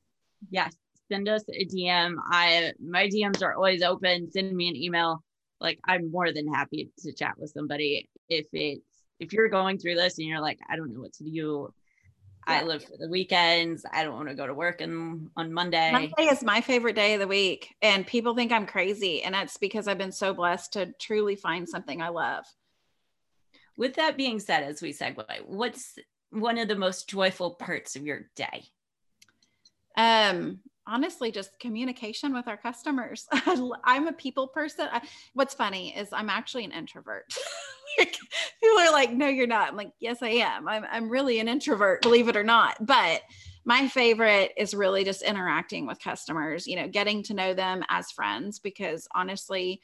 Yes. Send us a DM. My DMs are always open. Send me an email. Like, I'm more than happy to chat with somebody. If you're going through this and you're like, I don't know what to do. Yeah. I live for the weekends. I don't want to go to work on Monday. Monday is my favorite day of the week. And people think I'm crazy. And that's because I've been so blessed to truly find something I love. With that being said, as we segue, what's one of the most joyful parts of your day? Honestly, just communication with our customers. I'm a people person. What's funny is I'm actually an introvert. Like, people are like, no, you're not. I'm like, yes, I am. I'm really an introvert, believe it or not. But my favorite is really just interacting with customers, you know, getting to know them as friends, because honestly,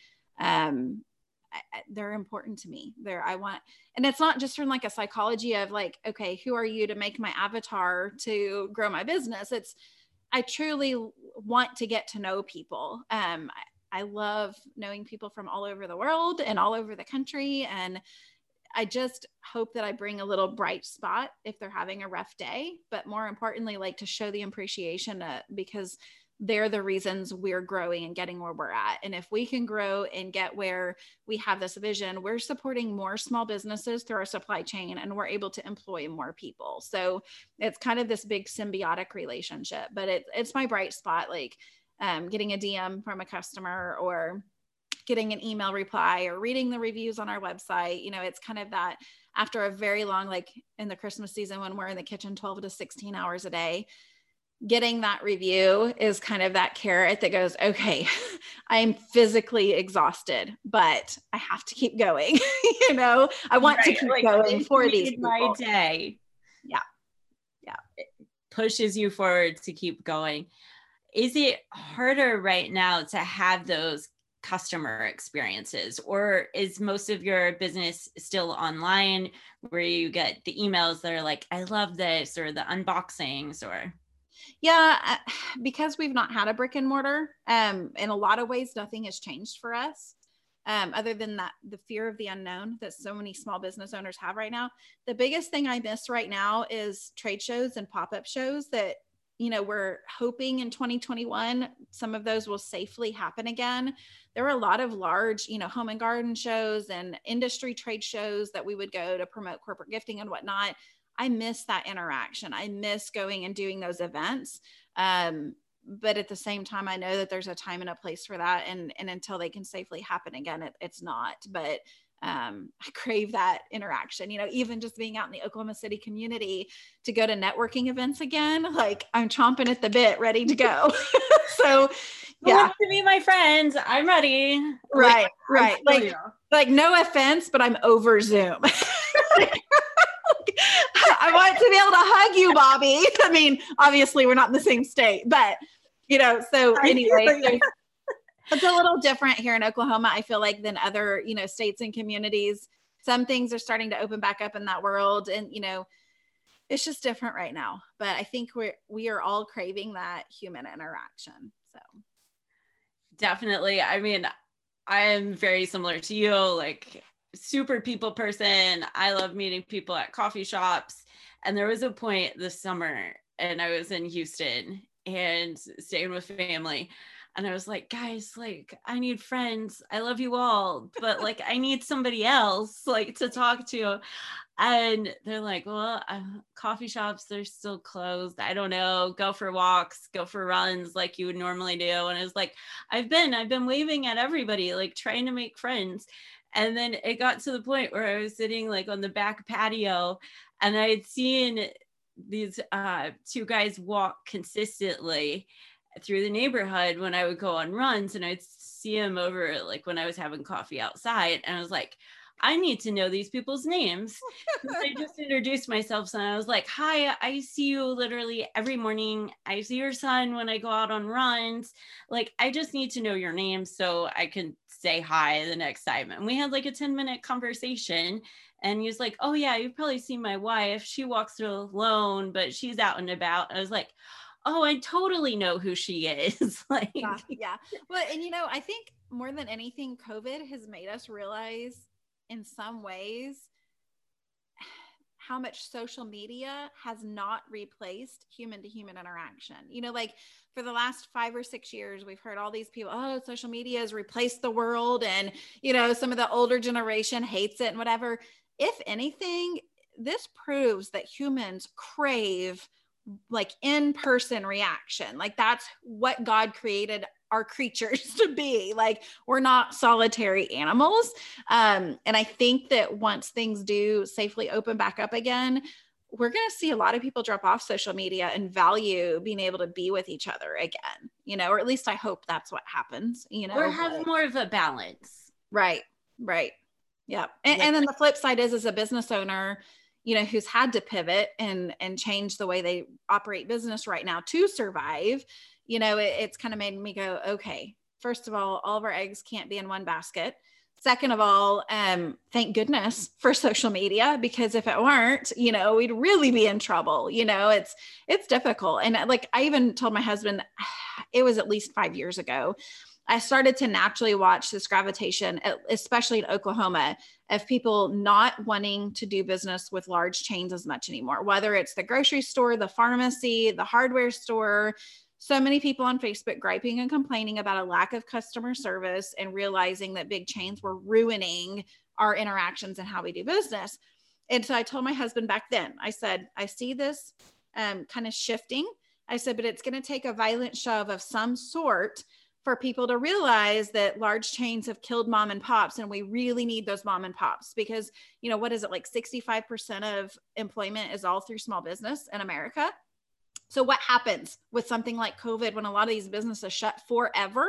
they're important to me. And it's not just from like a psychology of like, okay, who are you to make my avatar to grow my business? I truly want to get to know people. I love knowing people from all over the world and all over the country. And I just hope that I bring a little bright spot if they're having a rough day, but more importantly, like to show the appreciation because they're the reasons we're growing and getting where we're at. And if we can grow and get where we have this vision, we're supporting more small businesses through our supply chain and we're able to employ more people. So it's kind of this big symbiotic relationship, but it's my bright spot, like getting a DM from a customer or getting an email reply or reading the reviews on our website. You know, it's kind of that after a very long, like in the Christmas season, when we're in the kitchen 12 to 16 hours a day, getting that review is kind of that carrot that goes, okay, I'm physically exhausted, but I have to keep going. You know, I want to keep going for these people. My day. Yeah. Yeah. It pushes you forward to keep going. Is it harder right now to have those customer experiences, or is most of your business still online where you get the emails that are like, I love this, or the unboxings or? Yeah, because we've not had a brick and mortar, in a lot of ways, nothing has changed for us. Other than that, the fear of the unknown that so many small business owners have right now. The biggest thing I miss right now is trade shows and pop-up shows that, you know, we're hoping in 2021, some of those will safely happen again. There were a lot of large, you know, home and garden shows and industry trade shows that we would go to promote corporate gifting and whatnot. I miss that interaction. I miss going and doing those events. But at the same time, I know that there's a time and a place for that. And until they can safely happen again, it's not. But I crave that interaction, you know, even just being out in the Oklahoma City community to go to networking events again, like I'm chomping at the bit, ready to go. So yeah. Well, to meet my friends, I'm ready. Right, right. Like no offense, but I'm over Zoom. I want to be able to hug you, Bobbi. I mean, obviously we're not in the same state, but you know, so anyway, it's a little different here in Oklahoma, I feel like, than other, you know, states and communities. Some things are starting to open back up in that world. And, you know, it's just different right now, but I think we are all craving that human interaction. So definitely. I mean, I'm very similar to you, like super people person. I love meeting people at coffee shops. And there was a point this summer and I was in Houston and staying with family. And I was like, guys, like I need friends. I love you all, but like I need somebody else like to talk to. And they're like, well, coffee shops, they're still closed. I don't know. Go for walks, go for runs like you would normally do. And I was like, I've been waving at everybody, like trying to make friends. And then it got to the point where I was sitting like on the back patio and I had seen these two guys walk consistently through the neighborhood when I would go on runs, and I'd see him over like when I was having coffee outside. And I was like, I need to know these people's names. I just introduced myself. And I was like, hi, I see you literally every morning. I see your son when I go out on runs. Like, I just need to know your name so I can say hi the next time. And we had like a 10-minute conversation. And he was like, oh yeah, you've probably seen my wife. She walks through alone, but she's out and about. I was like, oh, I totally know who she is. Like, yeah. Well, and you know, I think more than anything, COVID has made us realize in some ways how much social media has not replaced human to human interaction. You know, like for the last 5 or 6 years, we've heard all these people, oh, social media has replaced the world. And, you know, some of the older generation hates it and whatever. If anything, this proves that humans crave like in-person reaction. Like that's what God created our creatures to be. Like we're not solitary animals. And I think that once things do safely open back up again, we're going to see a lot of people drop off social media and value being able to be with each other again, you know, or at least I hope that's what happens, you know, or have more of a balance. Right. Right. Yeah. And then the flip side is as a business owner, you know, who's had to pivot and change the way they operate business right now to survive, you know, it's kind of made me go, okay, first of all of our eggs can't be in one basket. Second of all, thank goodness for social media, because if it weren't, you know, we'd really be in trouble. You know, it's difficult. And like, I even told my husband, it was at least 5 years ago, I started to naturally watch this gravitation, especially in Oklahoma, of people not wanting to do business with large chains as much anymore, whether it's the grocery store, the pharmacy, the hardware store. So many people on Facebook griping and complaining about a lack of customer service and realizing that big chains were ruining our interactions and how we do business. And so I told my husband back then, I said, I see this kind of shifting. I said, but it's going to take a violent shove of some sort for people to realize that large chains have killed mom and pops, and we really need those mom and pops because, you know, what is it, like 65% of employment is all through small business in America. So what happens with something like COVID when a lot of these businesses shut forever?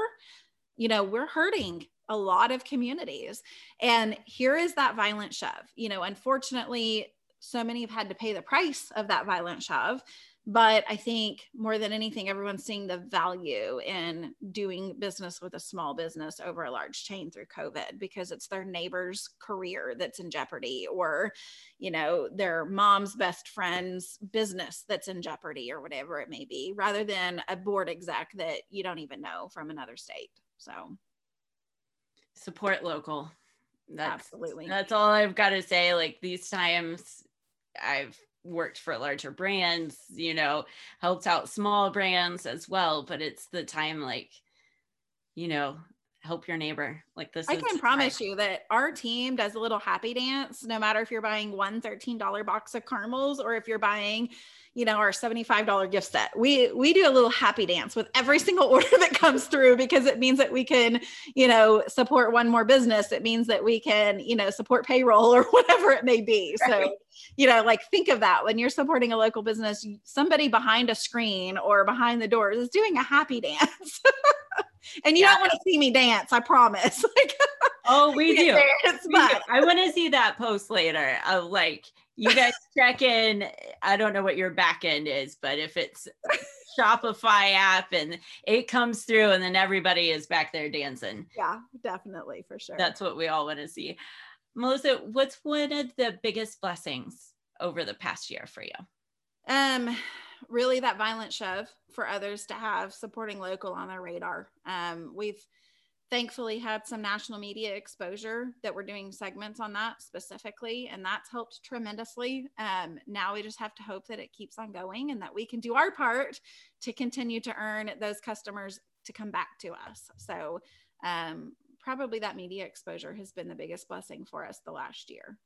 You know, we're hurting a lot of communities. And here is that violent shove. You know, unfortunately, so many have had to pay the price of that violent shove. But I think more than anything, everyone's seeing the value in doing business with a small business over a large chain through COVID because it's their neighbor's career that's in jeopardy, or, you know, their mom's best friend's business that's in jeopardy or whatever it may be, rather than a board exec that you don't even know from another state. So support local. Absolutely. That's all I've got to say. Like these times I've worked for larger brands, you know, helped out small brands as well, but it's the time, like, you know, help your neighbor. Like this, I can promise you that our team does a little happy dance, no matter if you're buying one $13 box of caramels or if you're buying, you know, our $75 gift set. We do a little happy dance with every single order that comes through because it means that we can, you know, support one more business. It means that we can, you know, support payroll or whatever it may be. Right. So, you know, like think of that when you're supporting a local business, somebody behind a screen or behind the doors is doing a happy dance. And you don't want to see me dance, I promise. Like, oh, we do. I want to see that post later of like, you guys check in. I don't know what your back end is, but if it's Shopify app and it comes through and then everybody is back there dancing. Yeah, definitely, for sure. That's what we all want to see. Melissa, what's one of the biggest blessings over the past year for you? Really that violent shove for others to have supporting local on their radar. We've thankfully had some national media exposure that we're doing segments on that specifically, and that's helped tremendously. Now we just have to hope that it keeps on going and that we can do our part to continue to earn those customers to come back to us. So probably that media exposure has been the biggest blessing for us the last year.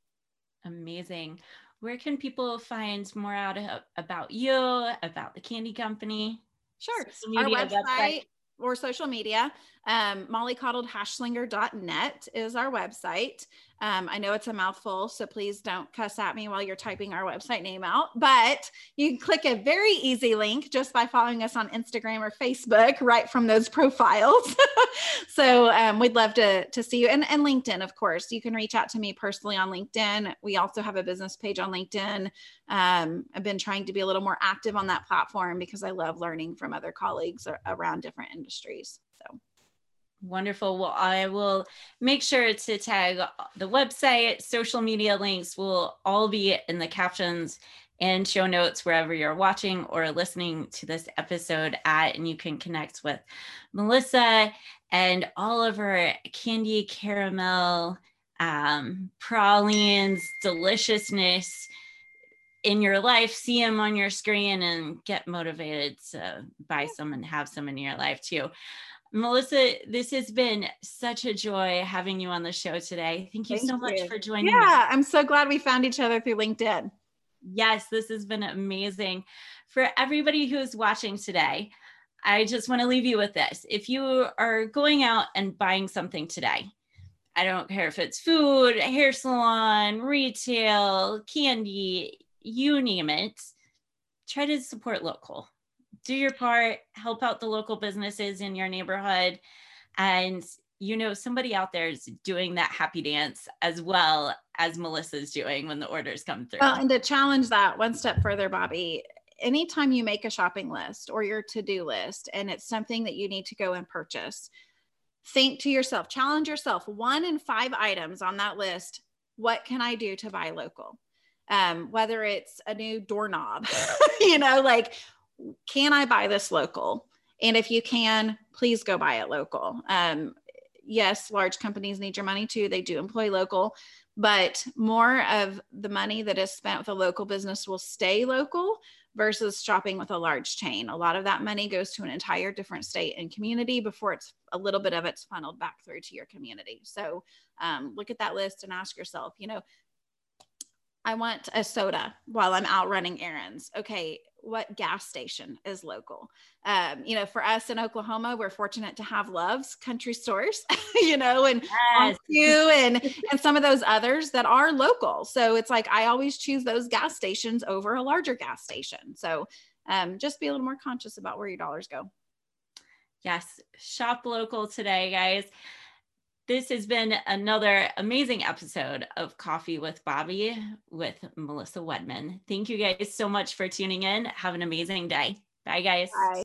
Amazing. Where can people find more out about you, about the candy company? Sure. Our website or social media, mollycoddledhashslinger.net is our website. I know it's a mouthful, so please don't cuss at me while you're typing our website name out, but you can click a very easy link just by following us on Instagram or Facebook right from those profiles. So we'd love to see you. And LinkedIn, of course, you can reach out to me personally on LinkedIn. We also have a business page on LinkedIn. I've been trying to be a little more active on that platform because I love learning from other colleagues around different industries. So. Wonderful. Well, I will make sure to tag the website, social media links will all be in the captions and show notes wherever you're watching or listening to this episode at, and you can connect with Melissa and all of her candy, caramel, pralines, deliciousness in your life. See them on your screen and get motivated to buy some and have some in your life too. Melissa, this has been such a joy having you on the show today. Thank you so much for joining us. Yeah, I'm so glad we found each other through LinkedIn. Yes, this has been amazing. For everybody who's watching today, I just want to leave you with this. If you are going out and buying something today, I don't care if it's food, hair salon, retail, candy, you name it, try to support local. Do your part, help out the local businesses in your neighborhood. And, you know, somebody out there is doing that happy dance as well as Melissa's doing when the orders come through. Well, and to challenge that one step further, Bobbi, anytime you make a shopping list or your to-do list, and it's something that you need to go and purchase, think to yourself, challenge yourself, 1 in 5 items on that list, what can I do to buy local? Whether it's a new doorknob, you know, like, can I buy this local? And if you can, please go buy it local. Yes, large companies need your money too. They do employ local, but more of the money that is spent with a local business will stay local versus shopping with a large chain. A lot of that money goes to an entire different state and community before it's a little bit of it's funneled back through to your community. So look at that list and ask yourself, you know, I want a soda while I'm out running errands. Okay, what gas station is local? You know, for us in Oklahoma, we're fortunate to have Love's Country Stores, you know, and yes. and some of those others that are local. So it's like, I always choose those gas stations over a larger gas station. So just be a little more conscious about where your dollars go. Yes, shop local today, guys. This has been another amazing episode of Coffee with Bobbi with Melissa Wedman. Thank you guys so much for tuning in. Have an amazing day. Bye, guys. Bye.